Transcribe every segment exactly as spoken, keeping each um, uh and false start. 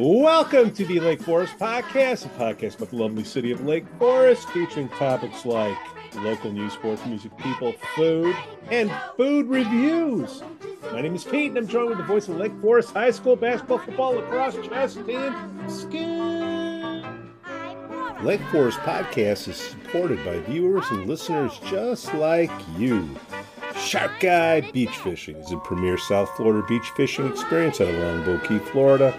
Welcome to the Lake Forest Podcast, a podcast about the lovely city of Lake Forest, featuring topics like local news, sports, music, people, food, and food reviews. My name is Pete, and I'm joined with the voice of Lake Forest High School basketball, football, lacrosse, chess, and Skoo. Lake Forest Podcast is supported by viewers and listeners just like you. Shark Guy Beach Fishing is a premier South Florida beach fishing experience out of Longboat Key, Florida.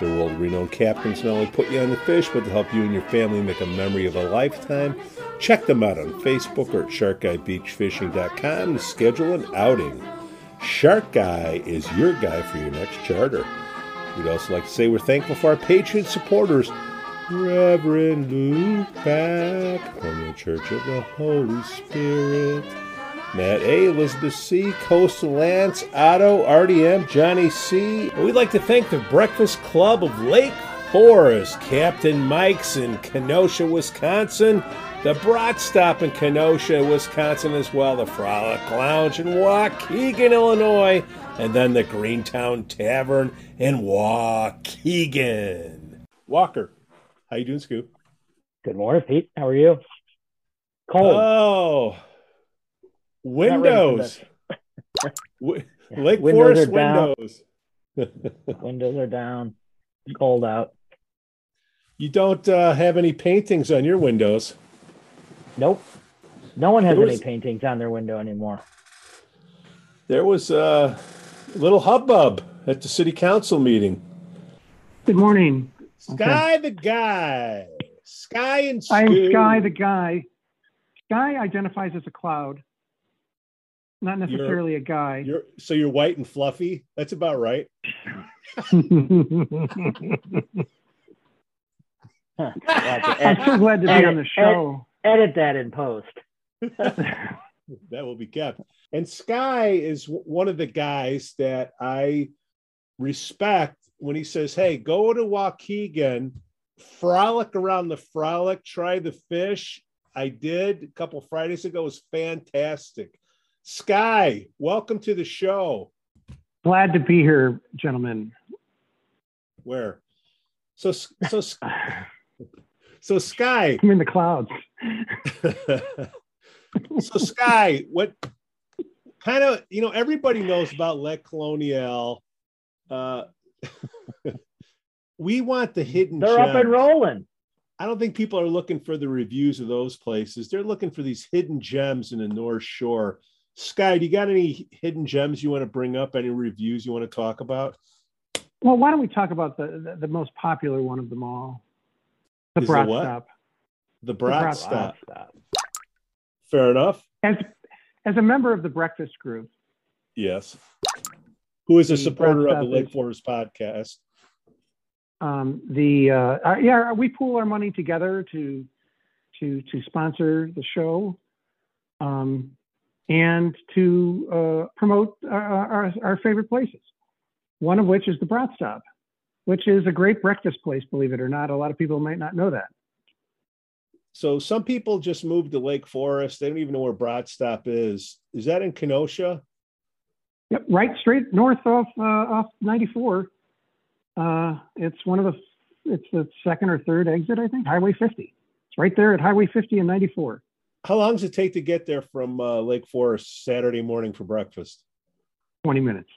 Their world-renowned captains not only put you on the fish, but to help you and your family make a memory of a lifetime. Check them out on Facebook or at Shark Guy Beach Fishing dot com to schedule an outing. Shark Guy is your guy for your next charter. We'd also like to say we're thankful for our Patreon supporters, Reverend Lou Pack from the Church of the Holy Spirit, Matt A., Elizabeth C., Coastal Lance, Otto, R D M, Johnny C. And we'd like to thank the Breakfast Club of Lake Forest, Captain Mike's in Kenosha, Wisconsin, the Brat Stop in Kenosha, Wisconsin as well, the Frolic Lounge in Waukegan, Illinois, and then the Greentown Tavern in Waukegan. Walker, how you doing, Skoo? Good morning, Pete. How are you? Cold. Oh, Windows. w- yeah. Lake windows Forest windows. Windows are down. Cold out. You don't uh, have any paintings on your windows. Nope. No one has was, any paintings on their window anymore. There was a little hubbub at the city council meeting. Good morning. Sky okay. the guy. Sky and Skoo. I am Sky the guy. Sky identifies as a cloud. Not necessarily you're, a guy. You're, so you're white and fluffy? That's about right. I'm so glad to be edit, on the show. Edit, edit that in post. That will be kept. And Sky is one of the guys that I respect when he says, hey, go to Waukegan, frolic around the frolic, try the fish. I did a couple Fridays ago. It was fantastic. Sky, welcome to the show. Glad to be here, gentlemen. Where? So, so, so, Sky. I'm in the clouds. So, Sky, what kind of, you know, everybody knows about Lake Colonial. Uh, we want the hidden They're gems. Up and rolling. I don't think people are looking for the reviews of those places. They're looking for these hidden gems in the North Shore. Sky, do you got any hidden gems you want to bring up? Any reviews you want to talk about? Well, why don't we talk about the the, the most popular one of them all? The Is Brat the Stop. The Brat, the Brat Stop. Stop. Fair enough. As as a member of the breakfast group. Yes. Who is a supporter of the Lake Forest Podcast. Um, the uh, uh, yeah, we pool our money together to to to sponsor the show. Um. And to uh, promote our, our, our favorite places, one of which is the Brat Stop, which is a great breakfast place, believe it or not. A lot of people might not know that. So some people just moved to Lake Forest. They don't even know where Brat Stop is. Is that in Kenosha? Yep, right straight north off, uh, off ninety-four. Uh, it's one of the, it's the second or third exit, I think, Highway fifty. It's right there at Highway fifty and ninety-four. How long does it take to get there from uh, Lake Forest Saturday morning for breakfast? twenty minutes.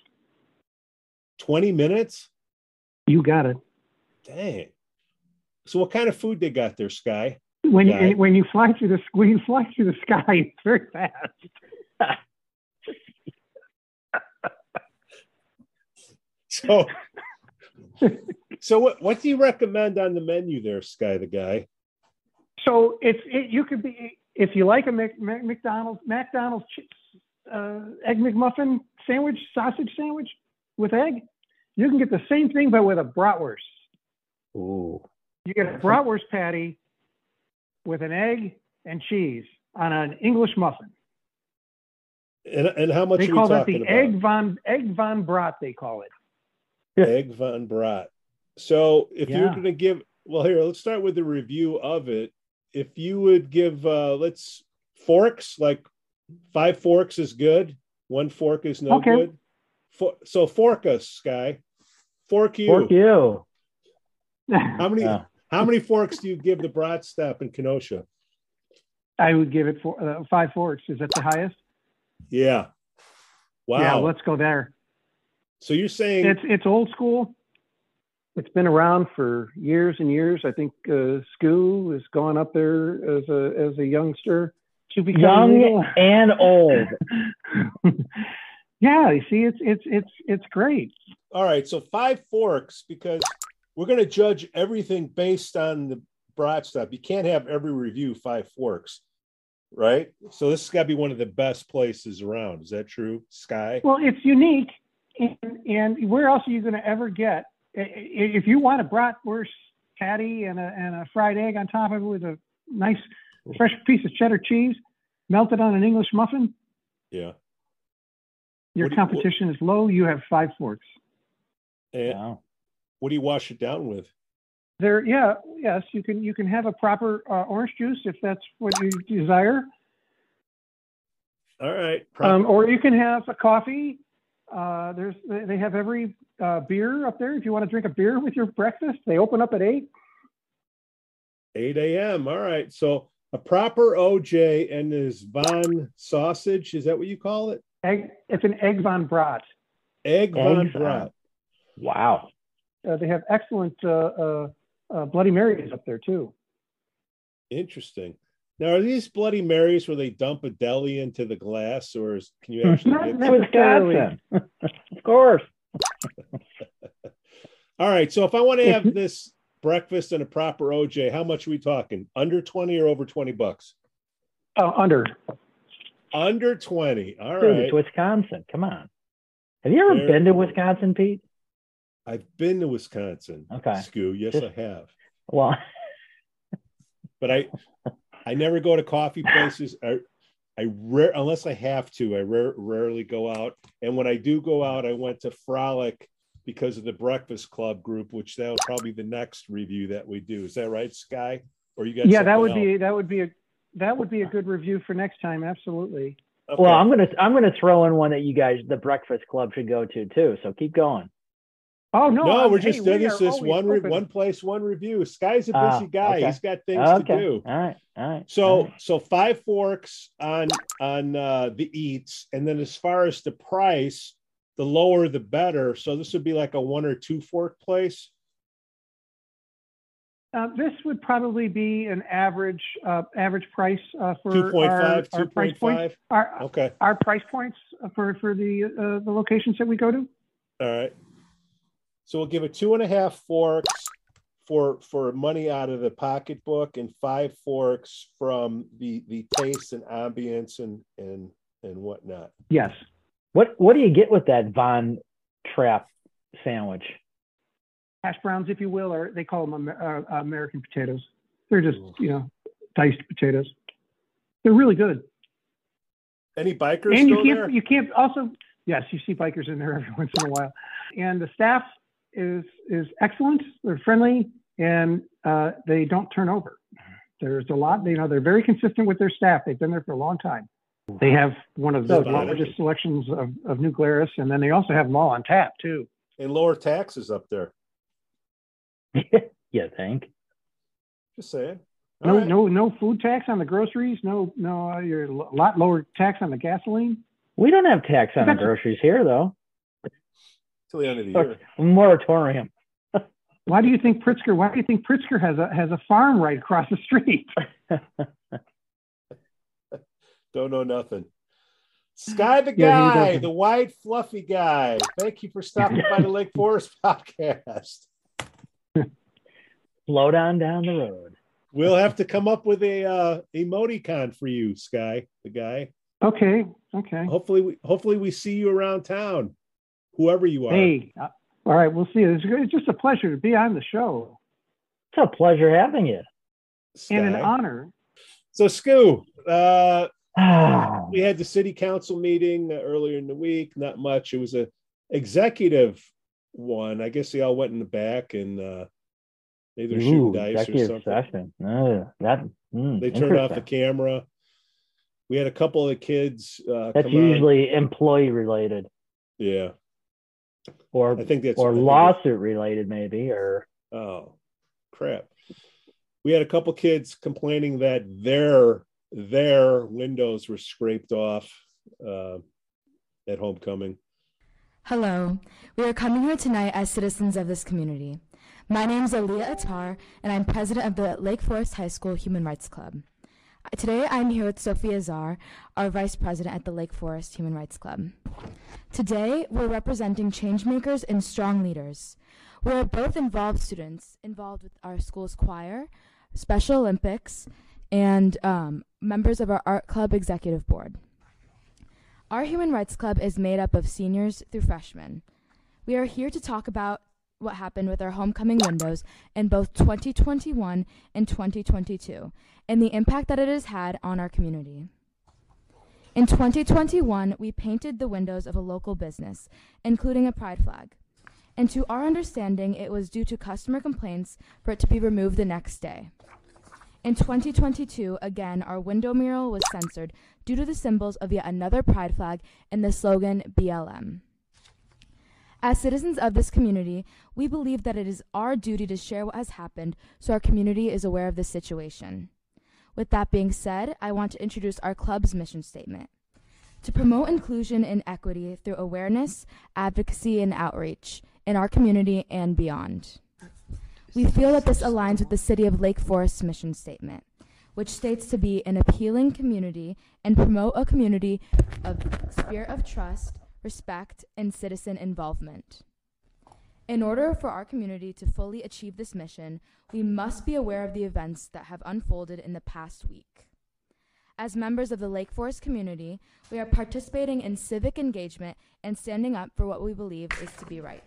twenty minutes? You got it. Dang. So what kind of food they got there, Sky? When you, when you fly through the when you fly through the sky, it's very fast. so, so what what do you recommend on the menu there, Sky the guy? So it's it, you could be. If you like a Mac, Mac, McDonald's McDonald's uh, egg McMuffin sandwich, sausage sandwich with egg, you can get the same thing, but with a bratwurst. Ooh. You get a bratwurst patty with an egg and cheese on an English muffin. And, and how much they are call we that talking the about? Egg von egg von Brat, they call it. Egg von Brat. So if yeah. you're going to give, well, here, let's start with the review of it. If you would give, uh, let's forks, like five forks is good. One fork is no okay. good. For, so fork us, Sky. Fork you. Fork you. How many uh, how many forks do you give the Brat Stop in Kenosha? I would give it four, uh, five forks. Is that the highest? Yeah. Wow. Yeah, let's go there. So you're saying it's it's old school. It's been around for years and years. I think uh, Skoo has gone up there as a as a youngster to become young and old. Yeah, you see, it's it's it's it's great. All right, so five forks, because we're going to judge everything based on the Brat Stop. You can't have every review five forks, right? So this has got to be one of the best places around. Is that true, Sky? Well, it's unique, and, and where else are you going to ever get? If you want a bratwurst patty and a, and a fried egg on top of it with a nice fresh piece of cheddar cheese melted on an English muffin, yeah, your competition you, what, is low. You have five forks. And wow. What do you wash it down with? There, yeah, yes, you can. You can have a proper uh, orange juice if that's what you desire. All right, um, or you can have a coffee. Uh, there's they have every uh, beer up there. If you want to drink a beer with your breakfast, they open up at eight. eight a m All right. So a proper O J and his Von sausage. Is that what you call it? Egg. It's an egg Von Brat. Egg Von Brat. Wow. Uh, they have excellent uh, uh, uh, Bloody Marys up there too. Interesting. Now, are these Bloody Marys where they dump a deli into the glass, or is, can you actually get that? Wisconsin, of course. All right, so if I want to have this breakfast and a proper O J, how much are we talking? Under twenty or over twenty bucks? Oh, under. Under twenty. All right. Dude, it's Wisconsin. Come on. Have you ever there. been to Wisconsin, Pete? I've been to Wisconsin. Okay. Skoo, yes, Just, I have. Well, but I. I never go to coffee places. I, I rare unless I have to. I rare, rarely go out. And when I do go out, I went to Frolic because of the Breakfast Club group, which that'll probably be the next review that we do. Is that right, Sky? Or you got? Yeah, that would else? be that would be a that would be a good review for next time. Absolutely. Okay. Well, I'm gonna I'm gonna throw in one that you guys, the Breakfast Club, should go to too. So keep going. Oh no! No, I'm, we're just hey, doing we this, this one re- one place, one review. Sky's a busy uh, guy; okay. he's got things okay. to do. All right, all right. So, all right. so five forks on on uh, the eats, and then as far as the price, the lower the better. So this would be like a one or two fork place. Uh, this would probably be an average uh, average price uh, for two point five, our, our price points. Our, okay. Our price points for for the uh, the locations that we go to. All right. So we'll give it two and a half forks for for money out of the pocketbook, and five forks from the the taste and ambience and and and whatnot. Yes. What what do you get with that Von Trap sandwich? Hash browns, if you will, or they call them uh, American potatoes. They're just Ooh. you know diced potatoes. They're really good. Any bikers? And you can't there? you can't also yes you see bikers in there every once in a while, and the staff is is excellent. They're friendly, and uh, they don't turn over. There's a lot, you know, they're very consistent with their staff. They've been there for a long time. They have one of the largest selections of, of New Glarus, and then they also have them all on tap too. And lower taxes up there. Yeah, thank. Just saying. All no, right. no, no food tax on the groceries. No, no, uh, you're a lot lower tax on the gasoline. We don't have tax on That's the groceries here, though. Till the end of the year. Moratorium. Why do you think Pritzker? Why do you think Pritzker has a has a farm right across the street? Don't know nothing. Sky the yeah, guy, the white fluffy guy. Thank you for stopping by the Lake Forest Podcast. Slow down down the road. We'll have to come up with a uh, emoticon for you, Sky the guy. Okay. Okay. Hopefully, we hopefully we see you around town. Whoever you are. Hey, uh, all right, we'll see you. It's, it's just a pleasure to be on the show. It's a pleasure having you. Sky. And an honor. So, Skoo, uh, we had the city council meeting earlier in the week. Not much. It was an executive one. I guess they all went in the back and uh, they either Ooh, shoot dice or something. Oh, that, mm, they turned off the camera. We had a couple of kids. Uh, That's usually out. employee related. Yeah. Or I think that's or lawsuit related, maybe, or oh, crap. We had a couple kids complaining that their their windows were scraped off uh, at homecoming. Hello, we are coming here tonight as citizens of this community. My name is Aaliyah Attar, and I'm president of the Lake Forest High School Human Rights Club. Today, I'm here with Sophia Zar, our vice president at the Lake Forest Human Rights Club. Today, we're representing changemakers and strong leaders. We're both involved students, involved with our school's choir, Special Olympics, and um, members of our art club executive board. Our Human Rights Club is made up of seniors through freshmen. We are here to talk about what happened with our homecoming windows in both twenty twenty-one and twenty twenty-two, and the impact that it has had on our community. In twenty twenty-one, we painted the windows of a local business, including a pride flag. And to our understanding, it was due to customer complaints for it to be removed the next day. In twenty twenty-two, again, our window mural was censored due to the symbols of yet another pride flag and the slogan B L M. As citizens of this community, we believe that it is our duty to share what has happened so our community is aware of this situation. With that being said, I want to introduce our club's mission statement: to promote inclusion and equity through awareness, advocacy, and outreach in our community and beyond. We feel that this aligns with the City of Lake Forest's mission statement, which states to be an appealing community and promote a community of spirit of trust, respect, and citizen involvement. In order for our community to fully achieve this mission, we must be aware of the events that have unfolded in the past week. As members of the Lake Forest community, we are participating in civic engagement and standing up for what we believe is to be right.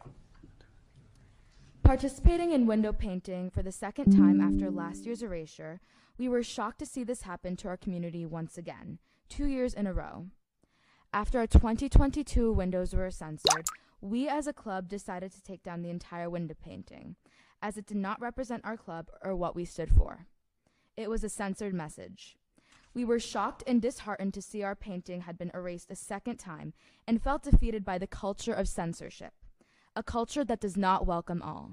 Participating in window painting for the second time after last year's erasure, we were shocked to see this happen to our community once again, two years in a row. After our twenty twenty-two windows were censored, we as a club decided to take down the entire window painting, as it did not represent our club or what we stood for. It was a censored message. We were shocked and disheartened to see our painting had been erased a second time and felt defeated by the culture of censorship, a culture that does not welcome all.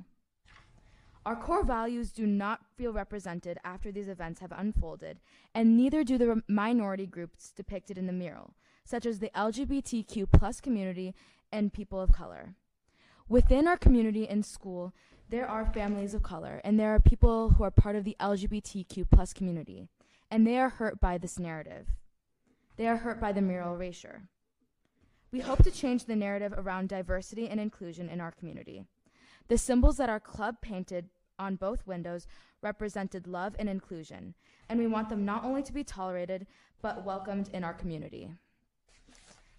Our core values do not feel represented after these events have unfolded, and neither do the minority groups depicted in the mural, such as the L G B T Q plus community and people of color. Within our community and school, there are families of color, and there are people who are part of the L G B T Q plus community, and they are hurt by this narrative. They are hurt by the mural erasure. We hope to change the narrative around diversity and inclusion in our community. The symbols that our club painted on both windows represented love and inclusion, and we want them not only to be tolerated, but welcomed in our community.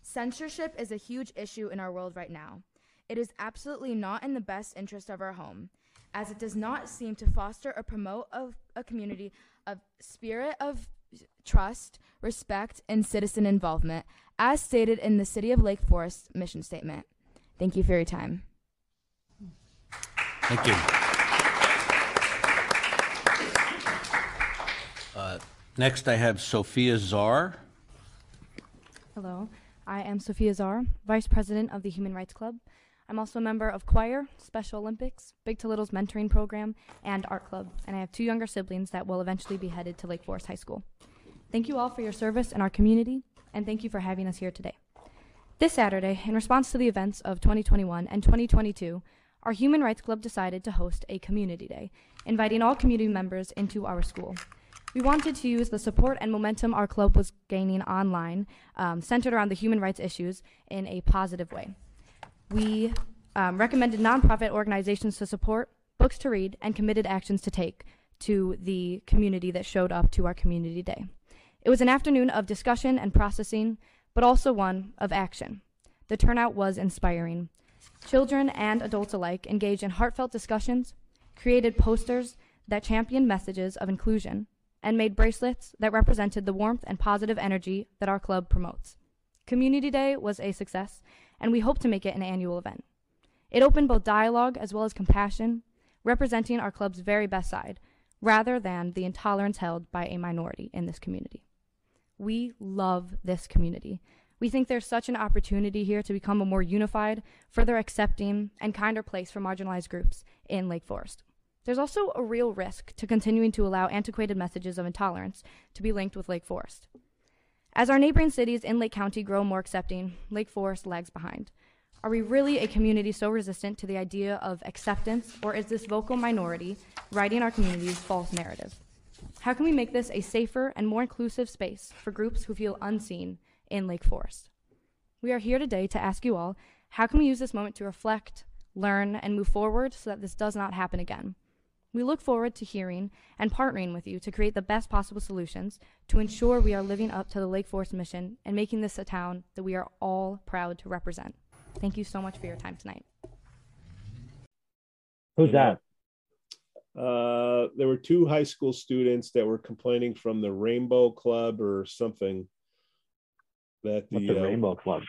Censorship is a huge issue in our world right now. It is absolutely not in the best interest of our home, as it does not seem to foster or promote a, a community of spirit of trust, respect, and citizen involvement, as stated in the City of Lake Forest mission statement. Thank you for your time. Thank you. Uh, next I have Sophia Zar. Hello, I am Sophia Zar, Vice President of the Human Rights Club. I'm also a member of Choir, Special Olympics, Big to Little's Mentoring Program, and Art Club, and I have two younger siblings that will eventually be headed to Lake Forest High School. Thank you all for your service in our community, and thank you for having us here today. This Saturday, in response to the events of twenty twenty-one and twenty twenty-two, our Human Rights Club decided to host a community day, inviting all community members into our school. We wanted to use the support and momentum our club was gaining online, um, centered around the human rights issues, in a positive way. We um, recommended nonprofit organizations to support, books to read, and committed actions to take to the community that showed up to our community day. It was an afternoon of discussion and processing, but also one of action. The turnout was inspiring. Children and adults alike engaged in heartfelt discussions, created posters that championed messages of inclusion, and made bracelets that represented the warmth and positive energy that our club promotes. Community Day was a success, and we hope to make it an annual event. It opened both dialogue as well as compassion, representing our club's very best side, rather than the intolerance held by a minority in this community. We love this community. We think there's such an opportunity here to become a more unified, further accepting, and kinder place for marginalized groups in Lake Forest. There's also a real risk to continuing to allow antiquated messages of intolerance to be linked with Lake Forest. As our neighboring cities in Lake County grow more accepting, Lake Forest lags behind. Are we really a community so resistant to the idea of acceptance, or is this vocal minority writing our community's false narrative? How can we make this a safer and more inclusive space for groups who feel unseen in Lake Forest? We are here today to ask you all, how can we use this moment to reflect, learn, and move forward so that this does not happen again? We look forward to hearing and partnering with you to create the best possible solutions to ensure we are living up to the Lake Forest mission and making this a town that we are all proud to represent. Thank you so much for your time tonight. Who's that? Uh, there were two high school students that were complaining from the Rainbow Club or something. That the, What's the uh, Rainbow Club?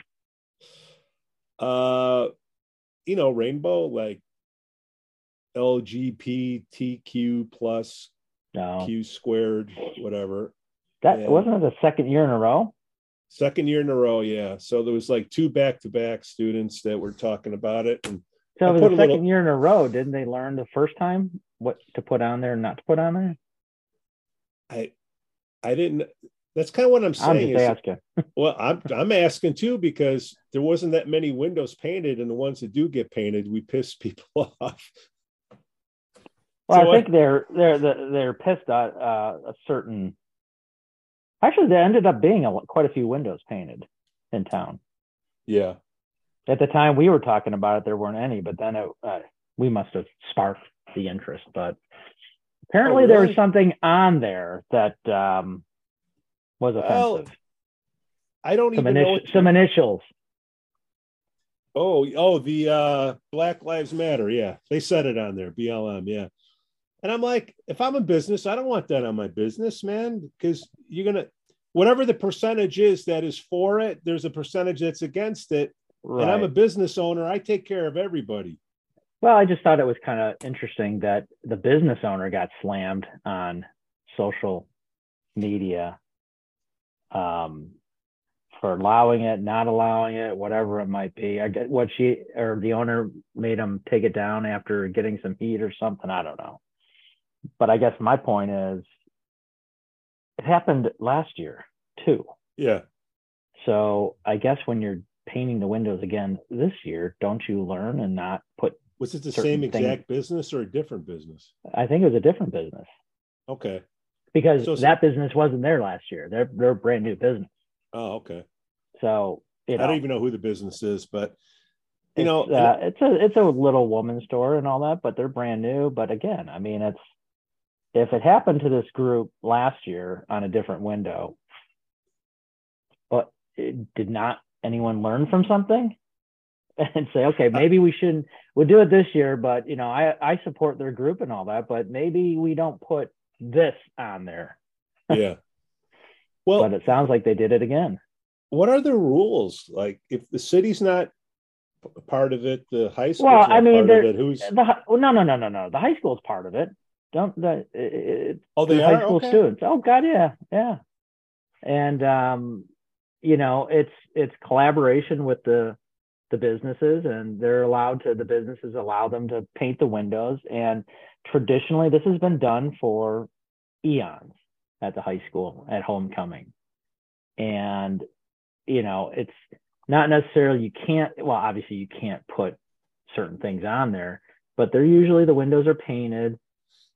Uh, you know, Rainbow, like L G B T Q plus no. Q squared, whatever. That and wasn't the second year in a row? Second year in a row, yeah. So there was like two back-to-back students that were talking about it. And so the second little... year in a row, didn't they learn the first time what to put on there and not to put on there? I I didn't. That's kind of what I'm saying. I'm just asking. Well, I'm, I'm asking too, because there wasn't that many windows painted, and the ones that do get painted, we piss people off. Well, so I think I... they're they're they're pissed at uh, a certain... Actually, there ended up being a, quite a few windows painted in town. Yeah. At the time we were talking about it, there weren't any, but then it, uh, we must have sparked the interest. But apparently oh, really? there was something on there that um, was offensive. Well, I don't some even initi- know. Some initials. Oh, oh, the uh, Black Lives Matter. Yeah, they said it on there, B L M, yeah. And I'm like, if I'm a business, I don't want that on my business, man, because you're going to, whatever the percentage is that is for it, there's a percentage that's against it. Right. And I'm a business owner. I take care of everybody. Well, I just thought it was kind of interesting that the business owner got slammed on social media um, for allowing it, not allowing it, whatever it might be. I get what she or the owner made him take it down after getting some heat or something. I don't know. But I guess my point is, it happened last year too. Yeah. So I guess when you're painting the windows again this year, don't you learn and not put? Was it the same exact business or a different business? I think it was a different business. Okay. Because so, that business wasn't there last year. They're they're a brand new business. Oh, okay. So you know, I don't even know who the business is, but you know, uh, it's a it's a little woman's store and all that, but they're brand new. But again, I mean, it's. If it happened to this group last year on a different window, but it did not anyone learn from something and say, okay, maybe we shouldn't, we'll do it this year, but you know, I, I support their group and all that, but maybe we don't put this on there. Yeah. Well, but it sounds like they did it again. What are the rules? Like if the city's not part of it, the high school, well, I mean, part of it, who's the, no, no, no, no, no. The high school's part of it. Don't the it, oh they high are? School okay. students? Oh God, yeah, yeah, and um, you know it's it's collaboration with the the businesses, and they're allowed to the businesses allow them to paint the windows, and traditionally this has been done for eons at the high school at homecoming, and you know it's not necessarily you can't well obviously you can't put certain things on there, but they're usually the windows are painted.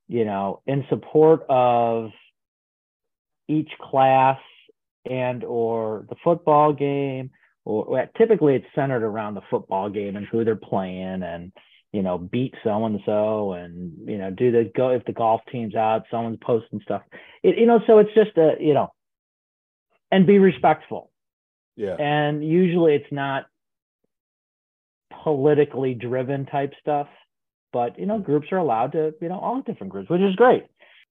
You know, in support of each class and or the football game, or, or typically it's centered around the football game and who they're playing and, you know, beat so-and-so and, you know, do the go if the golf team's out, someone's posting stuff, it, you know, so it's just a, you know, and be respectful. Yeah. And usually it's not politically driven type stuff. But, you know, groups are allowed to, you know, all different groups, which is great.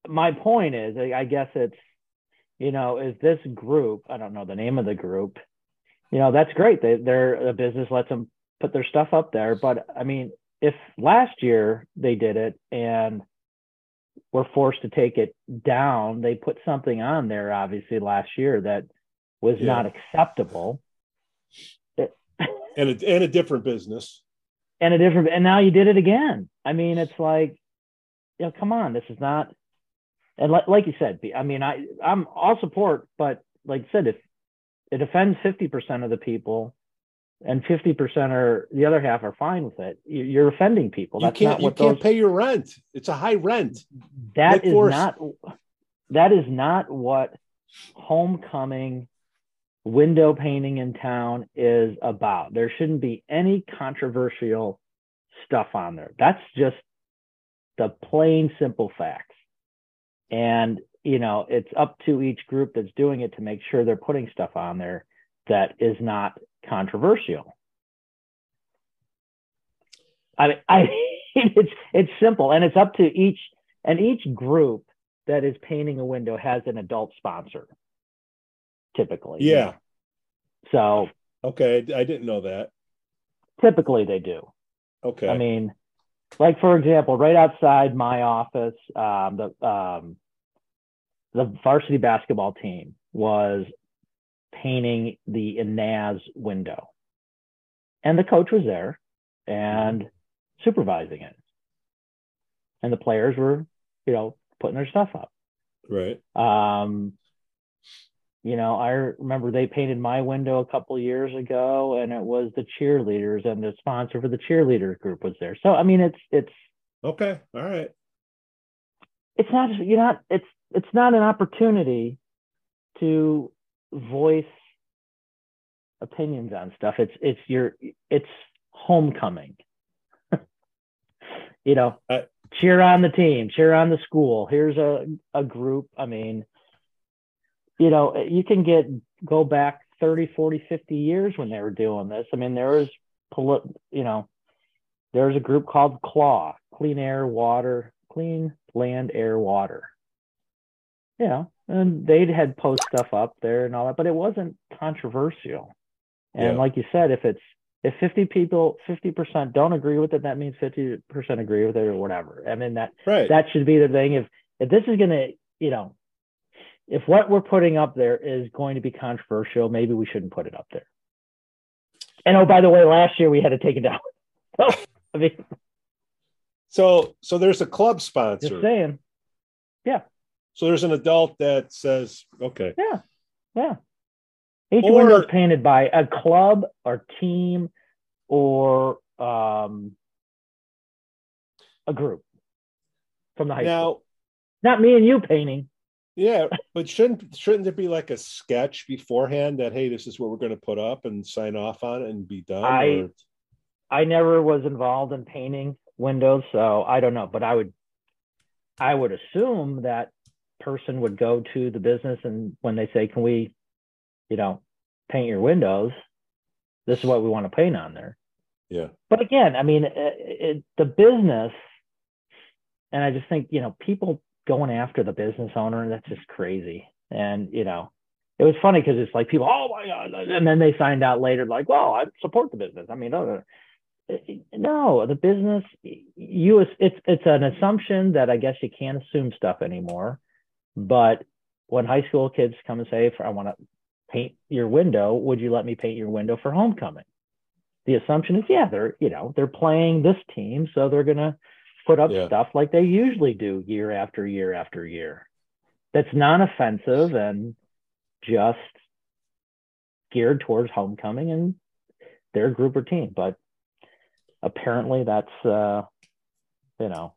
My point is, I guess it's, you know, is this group, I don't know the name of the group, you know, that's great. They, they're a business lets them put their stuff up there. But, I mean, if last year they did it and were forced to take it down, they put something on there, obviously, last year that was yeah. not acceptable. And a, and a different business. And a different, and now you did it again. I mean, it's like, you know, come on, this is not, and like, like you said, I mean, I, I'm all support, but like I said, if it offends fifty percent of the people and fifty percent are, the other half are fine with it, you're offending people. That's you can't, not what you those, can't pay your rent. It's a high rent. That Lake is Forest. not, that is not what homecoming window painting in town is about. There shouldn't be any controversial stuff on there. That's just the plain, simple facts. And, you know, it's up to each group that's doing it to make sure they're putting stuff on there that is not controversial. I mean, I, it's, it's simple, and it's up to each, and each group that is painting a window has an adult sponsor, typically. Yeah. So. Okay. I didn't know that. Typically they do. Okay. I mean, like, for example, right outside my office, um, the um, the varsity basketball team was painting the Inaz window, and the coach was there and supervising it, and the players were, you know, putting their stuff up. Right. Um, you know, I remember they painted my window a couple of years ago, and it was the cheerleaders, and the sponsor for the cheerleader group was there. So, I mean, it's, it's okay. All right. It's not, you're not, it's, it's not an opportunity to voice opinions on stuff. It's, it's your, it's homecoming, you know, I, cheer on the team, cheer on the school. Here's a, a group. I mean, you know, you can get, go back thirty, forty, fifty years when they were doing this. I mean, there was, you know, there was a group called CLAW, Clean Air, Water, Clean Land, Air, Water. You know, and they'd had post stuff up there and all that, but it wasn't controversial. And yeah. like you said, if it's, if fifty people, fifty percent don't agree with it, that means fifty percent agree with it or whatever. I mean, that, right. that should be the thing. If, if this is going to, you know, if what we're putting up there is going to be controversial, maybe we shouldn't put it up there. And oh, by the way, last year we had to take it down. So, I mean, so, so there's a club sponsor. Just saying. Yeah. So there's an adult that says, okay. Yeah. Yeah. Each or, window is painted by a club or team or um, a group from the high now, school. Not me and you painting. Yeah, but shouldn't shouldn't there be like a sketch beforehand that, hey, this is what we're going to put up and sign off on it and be done? I or... I never was involved in painting windows, so I don't know. But I would I would assume that person would go to the business, and when they say, can we, you know, paint your windows? This is what we want to paint on there. Yeah. But again, I mean, it, it, the business, and I just think, you know, people going after the business owner, that's just crazy. And, you know, it was funny because it's like people, oh my God. And then they signed out later, like, well, I support the business. I mean, no, no, the business, you, it's, it's an assumption that I guess you can't assume stuff anymore. But when high school kids come and say, I want to paint your window, would you let me paint your window for homecoming? The assumption is, yeah, they're, you know, they're playing this team, so they're going to put up yeah. stuff like they usually do year after year after year. That's non-offensive and just geared towards homecoming and their group or team. But apparently that's, uh, you know,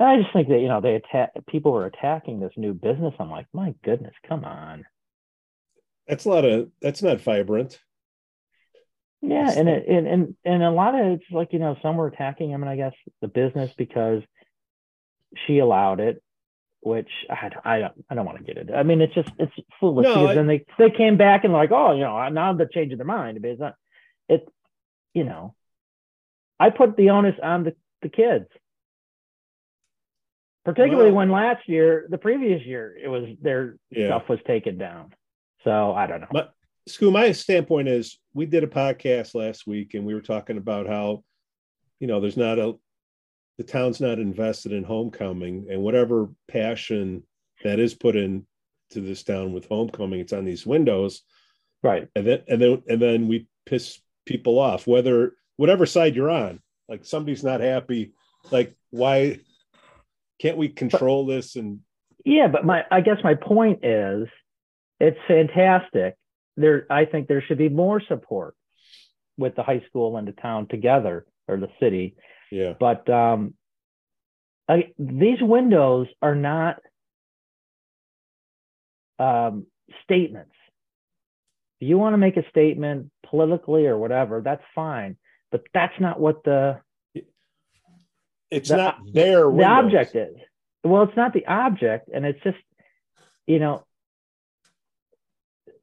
I just think that, you know, they attack, people are attacking this new business. I'm like, my goodness, come on. That's a lot of, that's not vibrant. Yeah, and it, and and and a lot of it's like, you know, some were attacking him, and I guess the business because she allowed it, which I don't, I don't, I don't want to get it. I mean, it's just it's foolish. No, and they they came back and like, oh, you know, now they're changing their mind. It's not, it, you know, I put the onus on the, the kids, particularly well, when last year, the previous year, it was their yeah. stuff was taken down. So I don't know. But- Skoo, my standpoint is we did a podcast last week and we were talking about how, you know, there's not a, the town's not invested in homecoming, and whatever passion that is put in to this town with homecoming, it's on these windows. Right. And then, and then, and then we piss people off, whether, whatever side you're on, like somebody's not happy. Like why, Can't we control but, this? And yeah, but my I guess my point is, it's fantastic. There, I think there should be more support with the high school and the town together, or the city. Yeah. But um, I, these windows are not um, statements. If you want to make a statement politically or whatever, that's fine. But that's not what the it's the, not their windows. The object is. Well, it's not the object, and it's just, you know,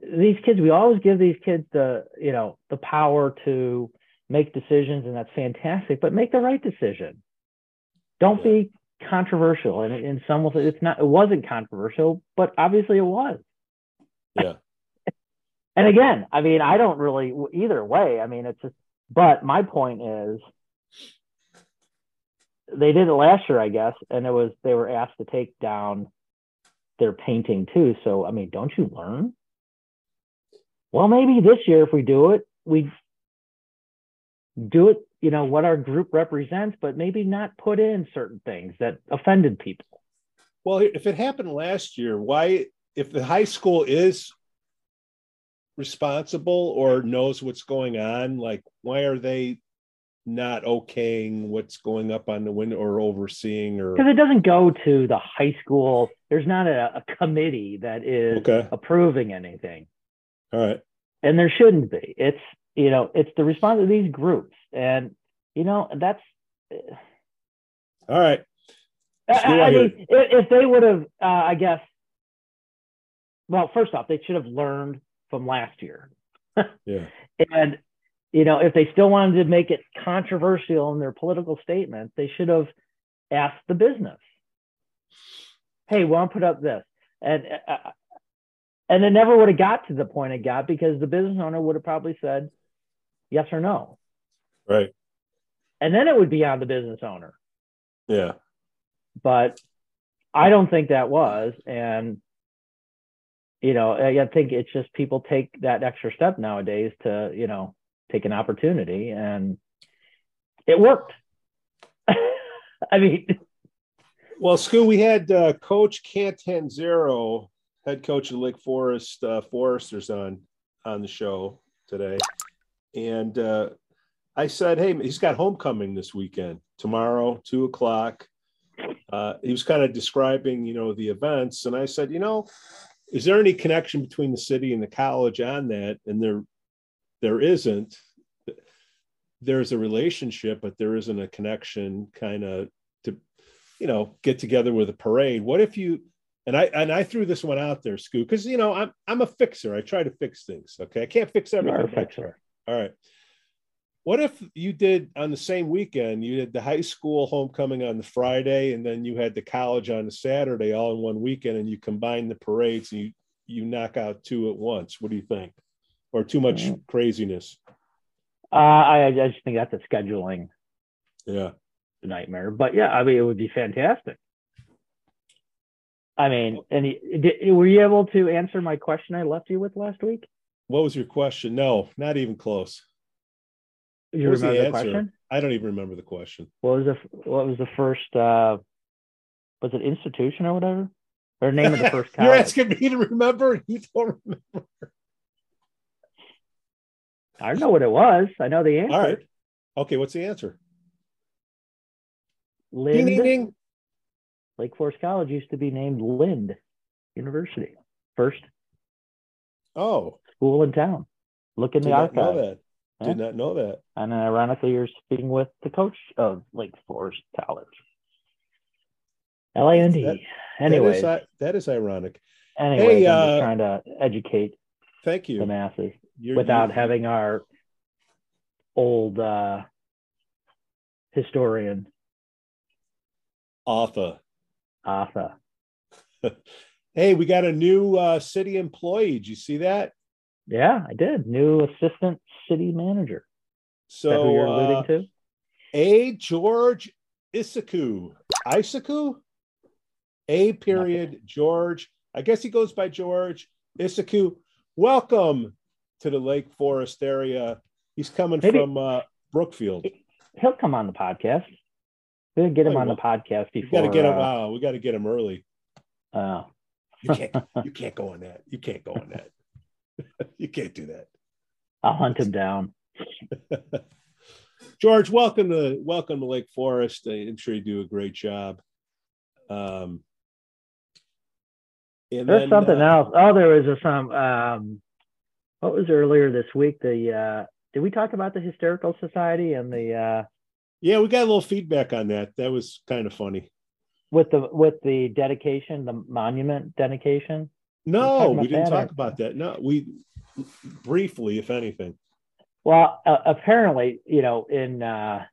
these kids, we always give these kids the, you know, the power to make decisions, and that's fantastic, but make the right decision. Don't yeah. be controversial. And in some ways, it's not, it wasn't controversial, but obviously it was. Yeah. And again, I mean, I don't really, either way, I mean, it's just, but my point is, they did it last year, I guess, and it was, they were asked to take down their painting too. So, I mean, don't you learn? Well, maybe this year, if we do it, we do it, you know, what our group represents, but maybe not put in certain things that offended people. Well, if it happened last year, why, if the high school is responsible or knows what's going on, like, why are they not okaying what's going up on the window or overseeing? Or because it doesn't go to the high school. There's not a, a committee that is okay. approving anything. All right. And there shouldn't be. It's, you know, it's the response of these groups. And, you know, that's. All right. I, I mean, if they would have, uh, I guess. Well, first off, they should have learned from last year. Yeah. And, you know, if they still wanted to make it controversial in their political statement, they should have asked the business, hey, we'll put up this. And, uh, And it never would have got to the point it got, because the business owner would have probably said yes or no. Right. And then it would be on the business owner. Yeah. But I don't think that was. And, you know, I think it's just people take that extra step nowadays to, you know, take an opportunity, and it worked. I mean. Well, Skoo, we had uh, Coach Cantanzaro, head coach of Lake Forest uh, Foresters, on on the show today, and uh, I said, "Hey, he's got homecoming this weekend, tomorrow, two o'clock." Uh, he was kind of describing, you know, the events, and I said, "You know, is there any connection between the city and the college on that?" And there, there isn't. There's a relationship, but there isn't a connection. Kind of to, you know, get together with a parade. What if you? And I and I threw this one out there, Skoo, because, you know, I'm I'm a fixer. I try to fix things. Okay, I can't fix everything. You're a fixer. All right. What if you did on the same weekend? You did the high school homecoming on the Friday, and then you had the college on the Saturday, all in one weekend, and you combine the parades and you you knock out two at once. What do you think? Or too much mm-hmm. craziness? Uh, I I just think that's a scheduling yeah nightmare. But yeah, I mean, it would be fantastic. I mean, and he, did, were you able to answer my question I left you with last week? What was your question? No, not even close. You what remember the, the question? I don't even remember the question. What was the What was the first? Uh, was it institution or whatever? Or name of the first college? You're asking me to remember, and you don't remember. I don't know what it was. I know the answer. All right. Okay, what's the answer? Lind. Ding, ding, ding. Lake Forest College used to be named Lind University, first oh school in town. Look in the archive. Did not know that. Yeah. Did not know that. And ironically, you're speaking with the coach of Lake Forest College, L A N D. Anyway, that, that is ironic. Anyway, hey, I'm uh, just trying to educate. Thank you, the masses, you're, without you're... having our old uh, historian, Arthur. Arthur. Hey, we got a new uh, city employee. Did you see that? Yeah, I did. New assistant city manager. So, is that who you're alluding uh, to? A. George Isaku. Isaku? A. period George. I guess he goes by George Isaku. Welcome to the Lake Forest area. He's coming Maybe. from uh, Brookfield. He'll come on the podcast. We gotta get him on the podcast before. We gotta get him. Uh, oh, we gotta get him early. Oh, uh, you can't. You can't go on that. You can't go on that. You can't do that. I'll hunt him down. George, welcome to welcome to Lake Forest. I'm sure you do a great job. Um, and There's then, something uh, else. Oh, there was a, some. Um, what was earlier this week? The uh, did we talk about the Hysterical Society and the? Uh, yeah, we got a little feedback on that. That was kind of funny. With the with the dedication, the monument dedication. No, we didn't talk about that. No, we briefly, if anything. Well, uh, apparently, you know, in uh,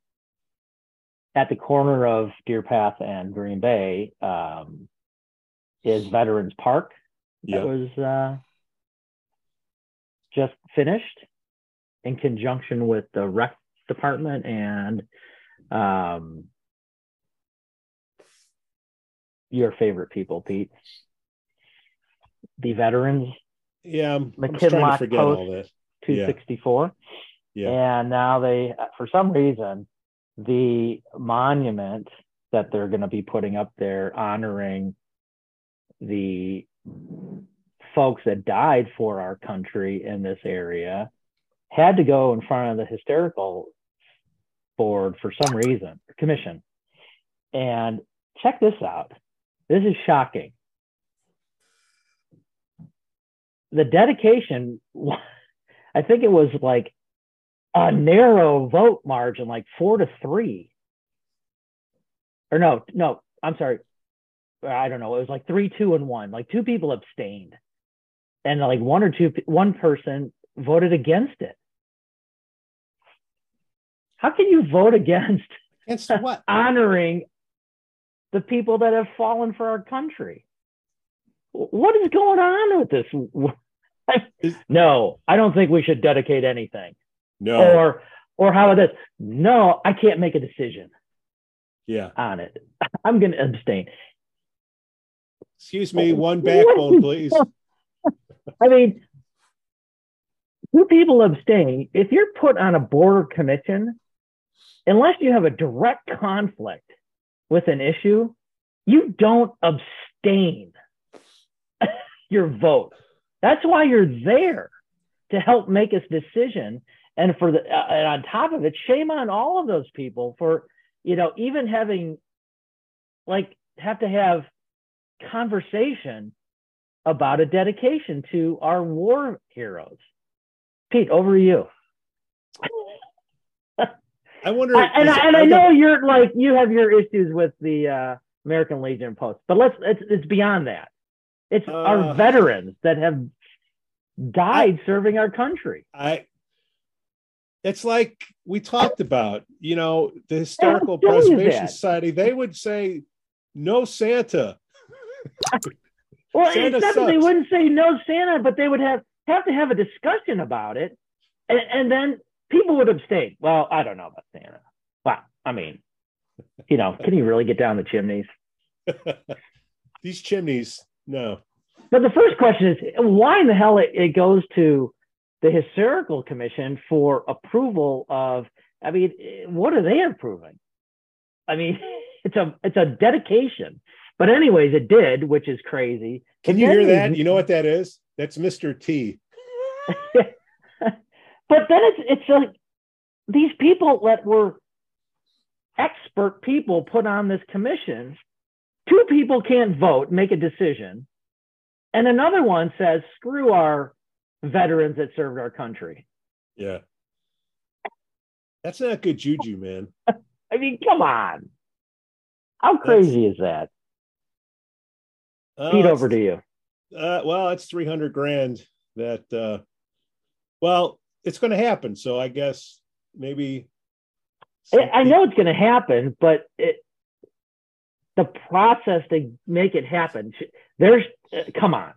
at the corner of Deer Path and Green Bay um, is Veterans Park. That yep. was uh, just finished in conjunction with the rec department and um, your favorite people, Pete. The veterans. Yeah, I'm, I'm trying to forget Post, all that. two sixty-four. Yeah. Yeah. And now they, for some reason, the monument that they're going to be putting up there honoring the folks that died for our country in this area had to go in front of the Hysterical Board for some reason, commission. And check this out. This is shocking. The dedication, I think it was like a narrow vote margin, like four to three. Or no, no, I'm sorry. I don't know. It was like three, two, and one. Like two people abstained. And like one or two, one person voted against it. How can you vote against against what? Honoring the people that have fallen for our country? What is going on with this? I, no, I don't think we should dedicate anything. No. Or or how about this? No, I can't make a decision. Yeah. On it. I'm going to abstain. Excuse me, one backbone, please. I mean, two people abstain. If you're put on a border commission, unless you have a direct conflict with an issue, you don't abstain your vote. That's why you're there, to help make a decision. And for the uh, and on top of it, shame on all of those people for, you know, even having like have to have conversation about a dedication to our war heroes. Pete, over to you. I wonder. I, and I, and I, I know you're like you have your issues with the uh, American Legion Post, but let's it's, it's beyond that. It's uh, our veterans that have died I, serving our country. I. It's like we talked about, you know, the Historical Preservation Society. They would say, "No Santa." Well, Santa except they wouldn't say no Santa, but they would have have to have a discussion about it, and, and then people would abstain. Well, I don't know about Santa. Wow, I mean, you know, can you really get down the chimneys? These chimneys. No. But the first question is, why in the hell it, it goes to the Hysterical Commission for approval of, I mean, what are they approving? I mean, it's a it's a dedication. But anyways, it did, which is crazy. Can you hear that? You know what that is? That's Mister T. But then it's, it's like these people that were expert people put on this commission. Two people can't vote, make a decision. And another one says, screw our veterans that served our country. Yeah. That's not good juju, man. I mean, come on. How crazy that's... is that? Oh, Pete, over to you. Uh, well, it's three hundred grand that, uh, well, it's going to happen. So I guess maybe. Something... I know it's going to happen, but it, the process to make it happen. There's, uh, come on.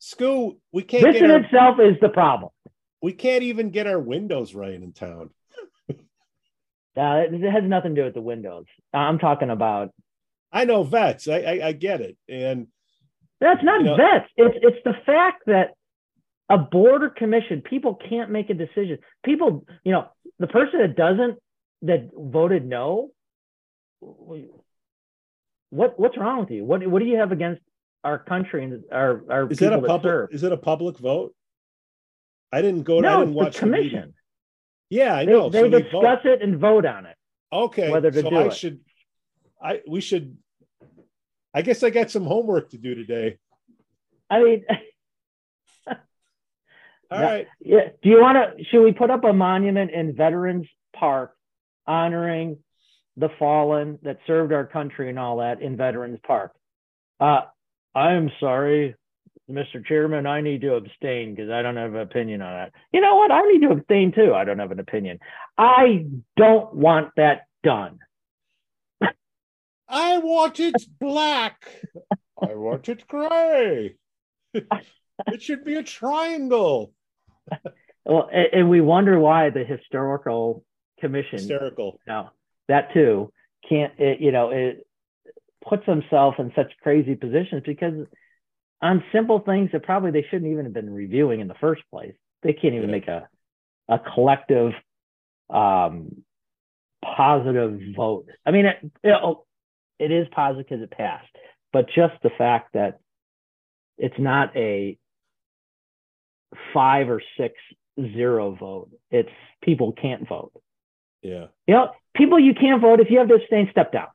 Skoo, we can't. This in itself is the problem. We can't even get our windows right in town. uh, it, it has nothing to do with the windows. I'm talking about. I know vets. I I, I get it, and that's not you know, vets. It's it's the fact that a border commission, people can't make a decision. People, you know, the person that doesn't that voted no? What what's wrong with you? What what do you have against our country and our our is people that a public, that serve? Is it a public vote? I didn't go. No, I didn't watch the commission. The yeah, I they, know. They so discuss it and vote on it. Okay, whether to so do I it. should. I we should. I guess I got some homework to do today. I mean, all now, right. Yeah. Do you want to? Should we put up a monument in Veterans Park honoring the fallen that served our country and all that in Veterans Park? Uh, I'm sorry, Mister Chairman, I need to abstain because I don't have an opinion on that. You know what? I need to abstain too. I don't have an opinion. I don't want that done. I want it black. I want it gray. It should be a triangle. Well, and, and we wonder why the historical commission, hysterical. No, that too can't. It, you know, it puts themselves in such crazy positions because on simple things that probably they shouldn't even have been reviewing in the first place. They can't even yeah. make a a collective um, positive vote. I mean, it, it, it is positive because it passed, but just the fact that it's not a five or six zero vote. It's people can't vote. Yeah. You know, people you can't vote if you have to abstain, step down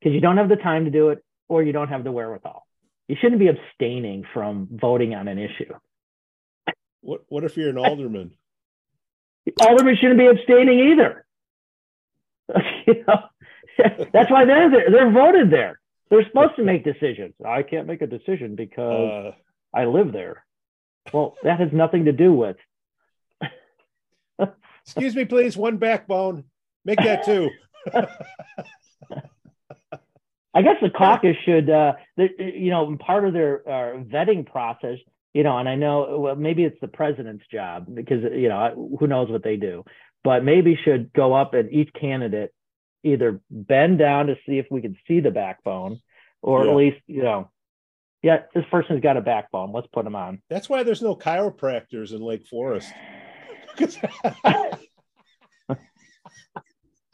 because you don't have the time to do it or you don't have the wherewithal. You shouldn't be abstaining from voting on an issue. What What if you're an alderman? Alderman shouldn't be abstaining either. You know? That's why they're there. They're voted there. They're supposed to make decisions. I can't make a decision because uh, I live there. Well, that has nothing to do with. Excuse me, please. One backbone. Make that two. I guess the caucus should, uh, the, you know, part of their uh, vetting process, you know, and I know well, maybe it's the president's job because, you know, who knows what they do, but maybe should go up and each candidate either bend down to see if we can see the backbone or yeah. at least, you know, yeah, this person's got a backbone. Let's put them on. That's why there's no chiropractors in Lake Forest.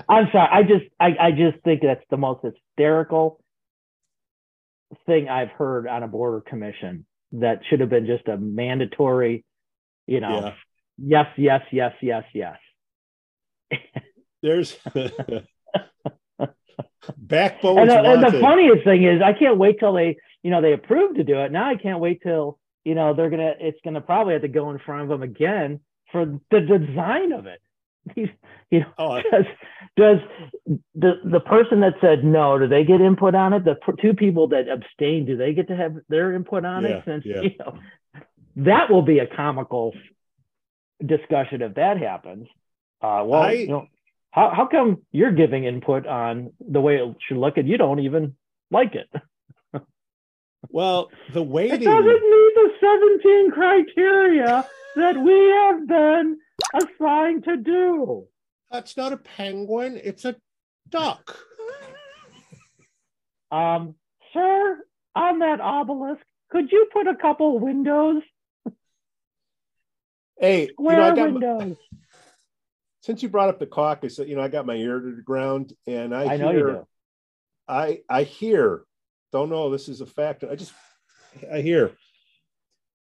I'm sorry. I just, I, I just think that's the most hysterical thing I've heard on a border commission. That should have been just a mandatory, you know, yeah. yes, yes, yes, yes, yes. There's backbone. And, the, and the funniest thing is, I can't wait till they, you know, they approve to do it. Now I can't wait till, you know, they're gonna. It's gonna probably have to go in front of them again for the design of it. You know, oh, does, does the the person that said no, do they get input on it? The two people that abstained, do they get to have their input on yeah, it? Since yeah. you know, that will be a comical discussion if that happens. Uh, well, I, you know, how how come you're giving input on the way it should look, and you don't even like it? Well, the waiting it doesn't meet the seventeen criteria that we have been assigned to do. That's not a penguin, it's a duck. Um, sir, on that obelisk, could you put a couple windows? Hey, where you know, windows? My, since you brought up the caucus, you know, I got my ear to the ground and I, I hear, know you do. I I hear, don't know this is a fact. I just I hear.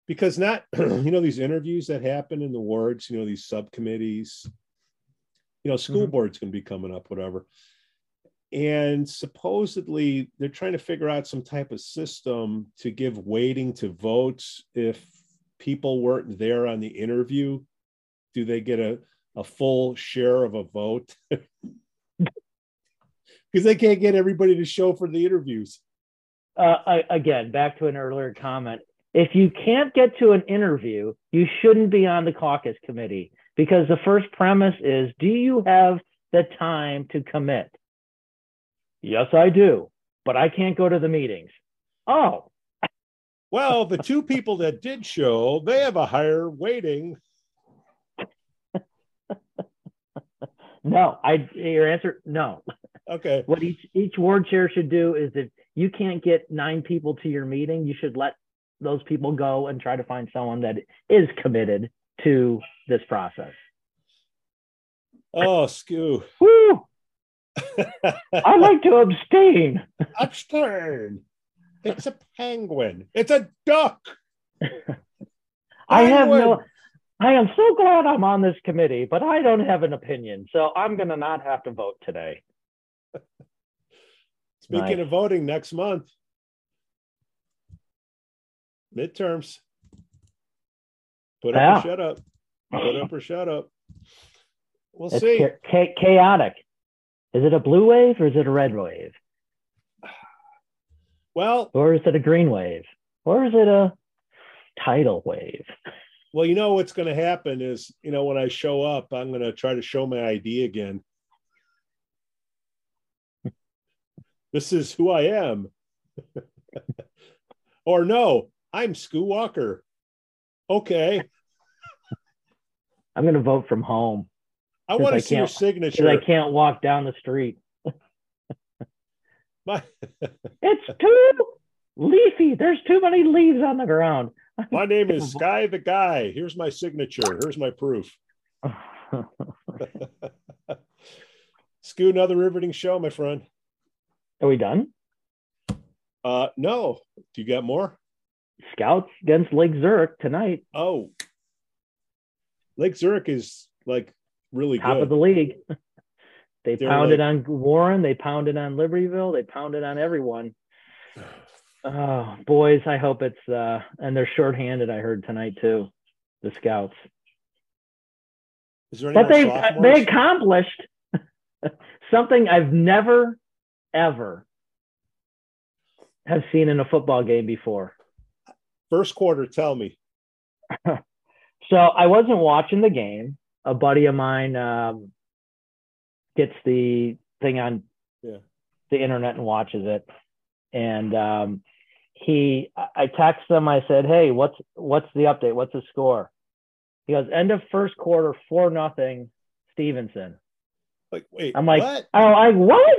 Because not, you know, these interviews that happen in the wards, you know, these subcommittees, you know, school mm-hmm. boards can be coming up, whatever. And supposedly they're trying to figure out some type of system to give weighting to votes. If people weren't there on the interview, do they get a, a full share of a vote? Because they can't get everybody to show for the interviews. Uh, I, again, back to an earlier comment. If you can't get to an interview, you shouldn't be on the caucus committee because the first premise is, do you have the time to commit? Yes, I do, but I can't go to the meetings. Oh. Well, the two people that did show, they have a higher weighting. No, I your answer, no. Okay. What each, each ward chair should do is if you can't get nine people to your meeting, you should let those people go and try to find someone that is committed to this process. Oh, Skoo. Woo! I like to abstain. Abstain. It's a penguin. It's a duck. I have no. I am so glad I'm on this committee, but I don't have an opinion, so I'm going to not have to vote today. Speaking nice. of voting, next month, midterms. Put yeah. up or shut up. Put up or shut up. We'll it's see. Cha- chaotic. Is it a blue wave or is it a red wave? Well, or is it a green wave? Or is it a tidal wave? Well, you know what's going to happen is, you know, when I show up, I'm going to try to show my I D again. This is who I am. Or no, I'm Skoo Walker. Okay. I'm going to vote from home. I want to I see your signature. I can't walk down the street. My... It's too leafy. There's too many leaves on the ground. My name is Sky the Guy. Here's my signature. Here's my proof. Skoo, another riveting show, my friend. Are we done? Uh, no. Do you got more? Scouts against Lake Zurich tonight. Oh. Lake Zurich is like really top good. of the league. They They're pounded like... on Warren. They pounded on Libertyville. They pounded on everyone. Oh, boys, I hope it's uh and they're shorthanded, I heard tonight too, the Scouts. Is there but they they accomplished something I've never ever have seen in a football game before. First quarter, tell me. So I wasn't watching the game. A buddy of mine um, gets the thing on yeah. the internet and watches it. And um, he, I texted him. I said, "Hey, what's what's the update? What's the score?" He goes, "End of first quarter, four nothing, Stevenson." Like, wait, I'm like, what? "Oh, I what?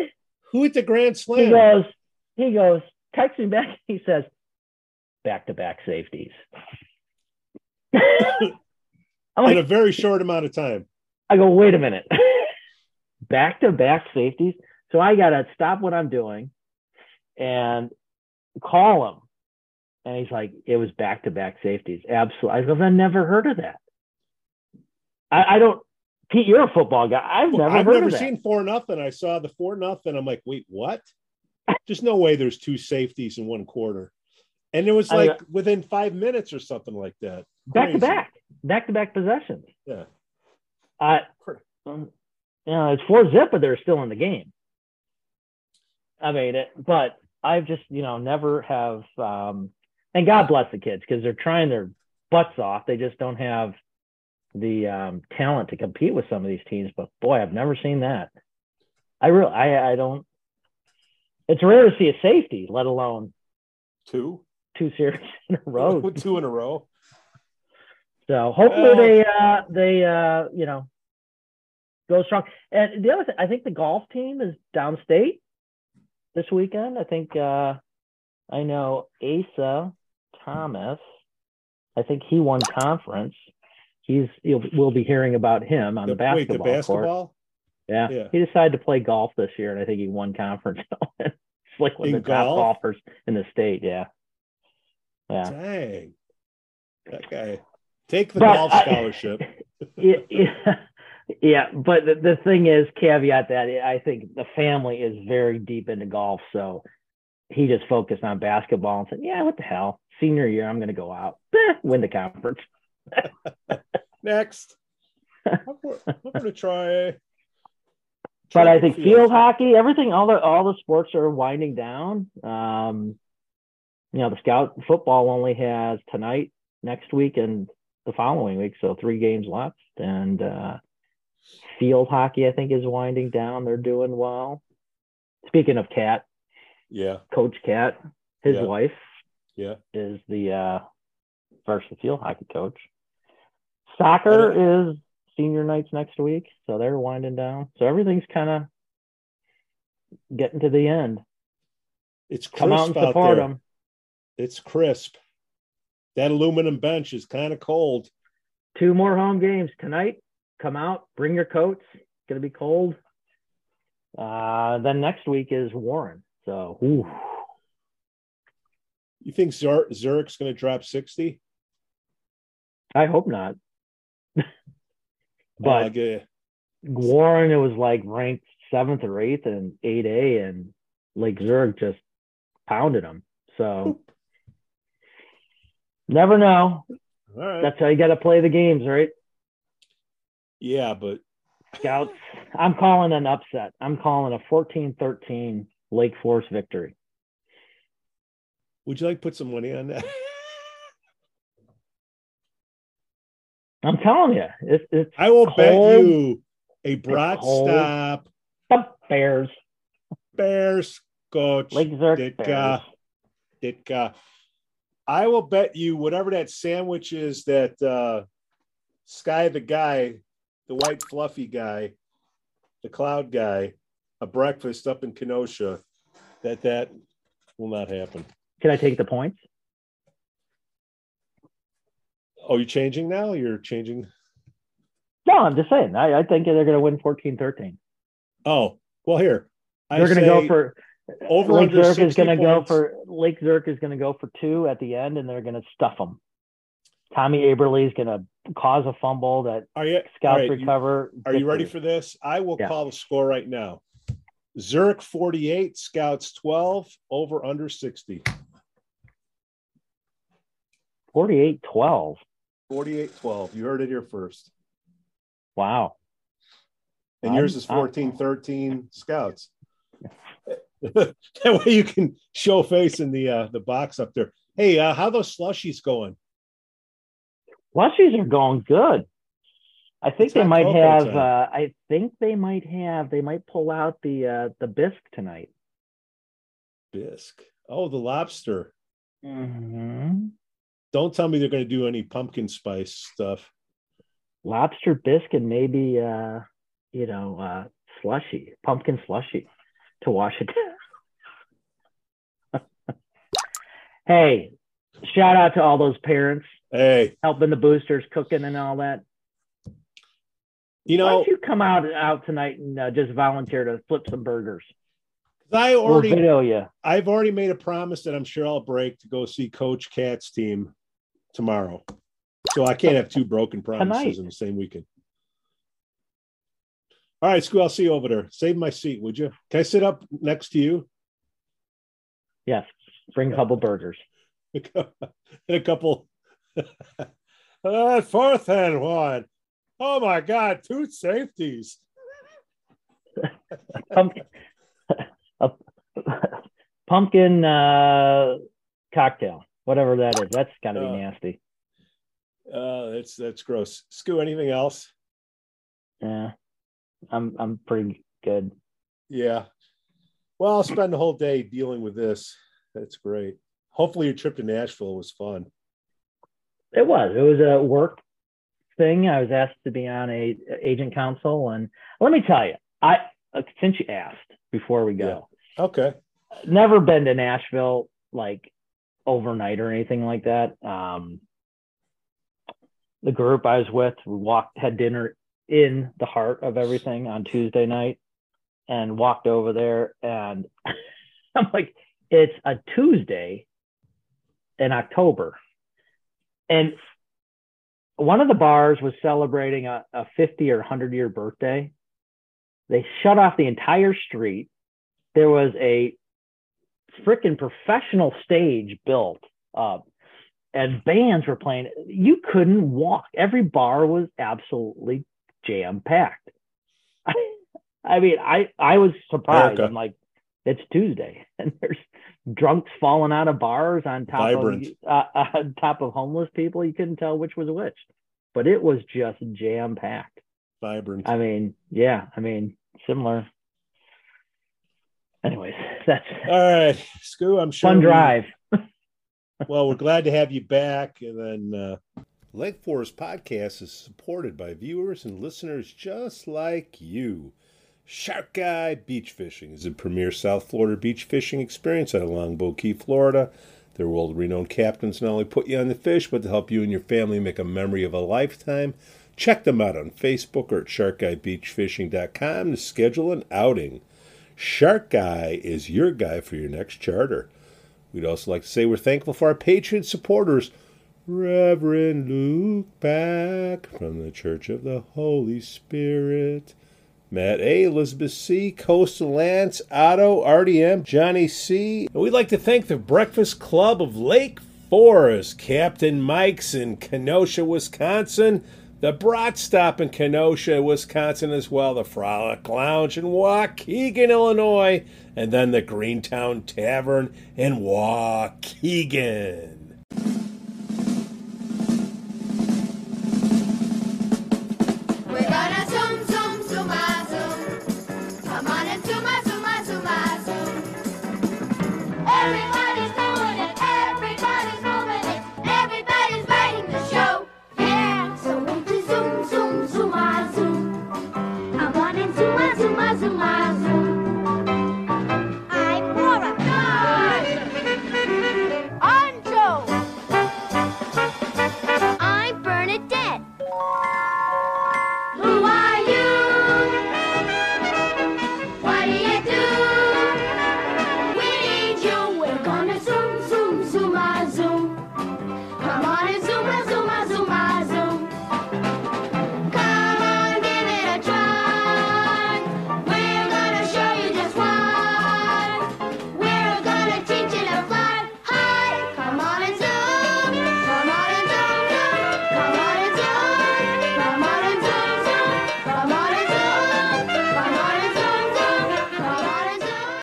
Who hit the grand slam?" He goes, he goes, texts me back. He says, "Back to back safeties." I'm like, in a very short amount of time. I go, wait a minute. Back to back safeties. So I gotta stop what I'm doing and call him. And he's like, it was back to back safeties. Absolutely. I go, I've never heard of that. I, I don't, Pete, you're a football guy. I've never I've heard never of that. I've never seen four nothing. I saw the four nothing. I'm like, wait, what? There's no way there's two safeties in one quarter. And it was like I, within five minutes or something like that. Back Crazy. to back, back to back possessions. Yeah. Uh, um, you know, it's four zip, but they're still in the game. I mean, it, but I've just, you know, never have, um, and God bless the kids because they're trying their butts off. They just don't have the um, talent to compete with some of these teams. But boy, I've never seen that. I really, I, I don't, it's rare to see a safety, let alone two, two series in a row. Two in a row. So hopefully oh. they, uh, they, uh, you know, go strong. And the other thing, I think the golf team is downstate this weekend. I think uh, I know Asa Thomas. I think he won conference. He's you'll, we'll be hearing about him on the, the basketball wait, the basketball? court. Yeah. yeah, he decided to play golf this year, and I think he won conference. It's like one in of the golf? top golfers in the state. Yeah, yeah. Dang, that guy. Take the but golf scholarship. I, yeah, yeah, but the, the thing is, caveat that I think the family is very deep into golf, so he just focused on basketball and said, "Yeah, what the hell? Senior year, I'm going to go out, win the conference." Next, I'm, I'm going to try. try but I think field, field hockey, everything, all the all the sports are winding down. Um, you know, the Scout football only has tonight, next week, and the following week, so three games left. And uh field hockey, I think, is winding down. They're doing well. Speaking of Cat, yeah, Coach Cat, his yeah. wife, yeah, is the uh varsity field hockey coach. Soccer is senior nights next week, so they're winding down. So everything's kind of getting to the end. It's crisp. Come out and support them. It's crisp. That aluminum bench is kind of cold. Two more home games tonight. Come out, bring your coats. going to be cold. Uh, then next week is Warren. So, ooh. You think Zur- Zurich's going to drop sixty? I hope not. But like a... Warren, it was like ranked seventh or eighth in eight A, and Lake Zurich just pounded them. So, never know. All right. That's how you got to play the games, right? Yeah, but Scouts, I'm calling an upset. I'm calling a fourteen thirteen Lake Forest victory. Would you like to put some money on that? I'm telling you, it's, it's I will cold. Bet you a Brat Stop. The Bears. Bears, coach. Lake Zurich Ditka. Bears. Ditka. I will bet you whatever that sandwich is that uh, Sky the guy, the white fluffy guy, the cloud guy, a breakfast up in Kenosha, that that will not happen. Can I take the points? Oh, you're changing now? You're changing? No, I'm just saying. I, I think they're going to win fourteen thirteen. Oh, well, here. They're going to go for over Lake Zurich is going to go for Lake Zurich is going to go for two at the end, and they're going to stuff them. Tommy Aiberly is going to cause a fumble that are you, Scouts right, recover. You, are victory. You ready for this? I will yeah. call the score right now. Zurich forty-eight, Scouts twelve, over under sixty. forty-eight twelve. forty-eight twelve. You heard it here first. Wow. And I'm, yours is fourteen thirteen Scouts. That way you can show face in the uh, the box up there. Hey, uh, how are those slushies going? Slushies are going good. I think it's they might have. Uh, I think they might have. They might pull out the uh, the bisque tonight. Bisque. Oh, the lobster. Mm-hmm. Don't tell me they're going to do any pumpkin spice stuff. Lobster bisque and maybe uh, you know uh, slushy, pumpkin slushy to wash it down. Hey, shout out to all those parents. Hey, helping the boosters, cooking, and all that. You know, why don't you come out out tonight and uh, just volunteer to flip some burgers? I already, we'll video you. I've already made a promise that I'm sure I'll break to go see Coach Cat's team tomorrow, so I can't have two broken promises tonight. In the same weekend. All right, Skoo, I'll see you over there. Save my seat, would you? Can I sit up next to you? Yes. Bring a couple burgers and a couple. uh, fourth and one. Oh my God, two safeties. Pumpkin, a, pumpkin uh, cocktail, whatever that is. That's got to be uh, nasty. Uh, that's that's gross. Skoo, anything else? Yeah, I'm I'm pretty good. Yeah. Well, I'll spend the whole day dealing with this. That's great. Hopefully, your trip to Nashville was fun. It was. It was a work thing. I was asked to be on a, a agent council, and let me tell you, I since you asked before we go, yeah. Okay, never been to Nashville like overnight or anything like that. Um, the group I was with, we walked, had dinner in the heart of everything on Tuesday night, and walked over there, and I'm like, it's a Tuesday in October, and one of the bars was celebrating a, a fifty or one hundred year birthday. They shut off the entire street. There was a freaking professional stage built up, and bands were playing. You couldn't walk. Every bar was absolutely jam packed. I, I mean, I, I was surprised. America. I'm like, it's Tuesday, and there's drunks falling out of bars on top Vibrant. of uh, on top of homeless people. You couldn't tell which was which, but it was just jam packed. Vibrant. I mean, yeah. I mean, similar. Anyways, that's all right, Skoo. I'm sure fun we, drive. Well, we're glad to have you back, and then uh... Lake Forest Podcast is supported by viewers and listeners just like you. Shark Guy Beach Fishing is a premier South Florida beach fishing experience out of Longboat Key, Florida. Their world-renowned captains not only put you on the fish, but to help you and your family make a memory of a lifetime. Check them out on Facebook or at Shark Guy Beach Fishing dot com to schedule an outing. Shark Guy is your guy for your next charter. We'd also like to say we're thankful for our Patreon supporters, Reverend Luke Back from the Church of the Holy Spirit, Matt A., Elizabeth C., Coastal Lance, Otto, R D M, Johnny C. And we'd like to thank the Breakfast Club of Lake Forest, Captain Mike's in Kenosha, Wisconsin, the Brat Stop in Kenosha, Wisconsin as well, the Frolic Lounge in Waukegan, Illinois, and then the Greentown Tavern in Waukegan. Come on and zoom, zoom, zoom, zoom, zoom. Everybody.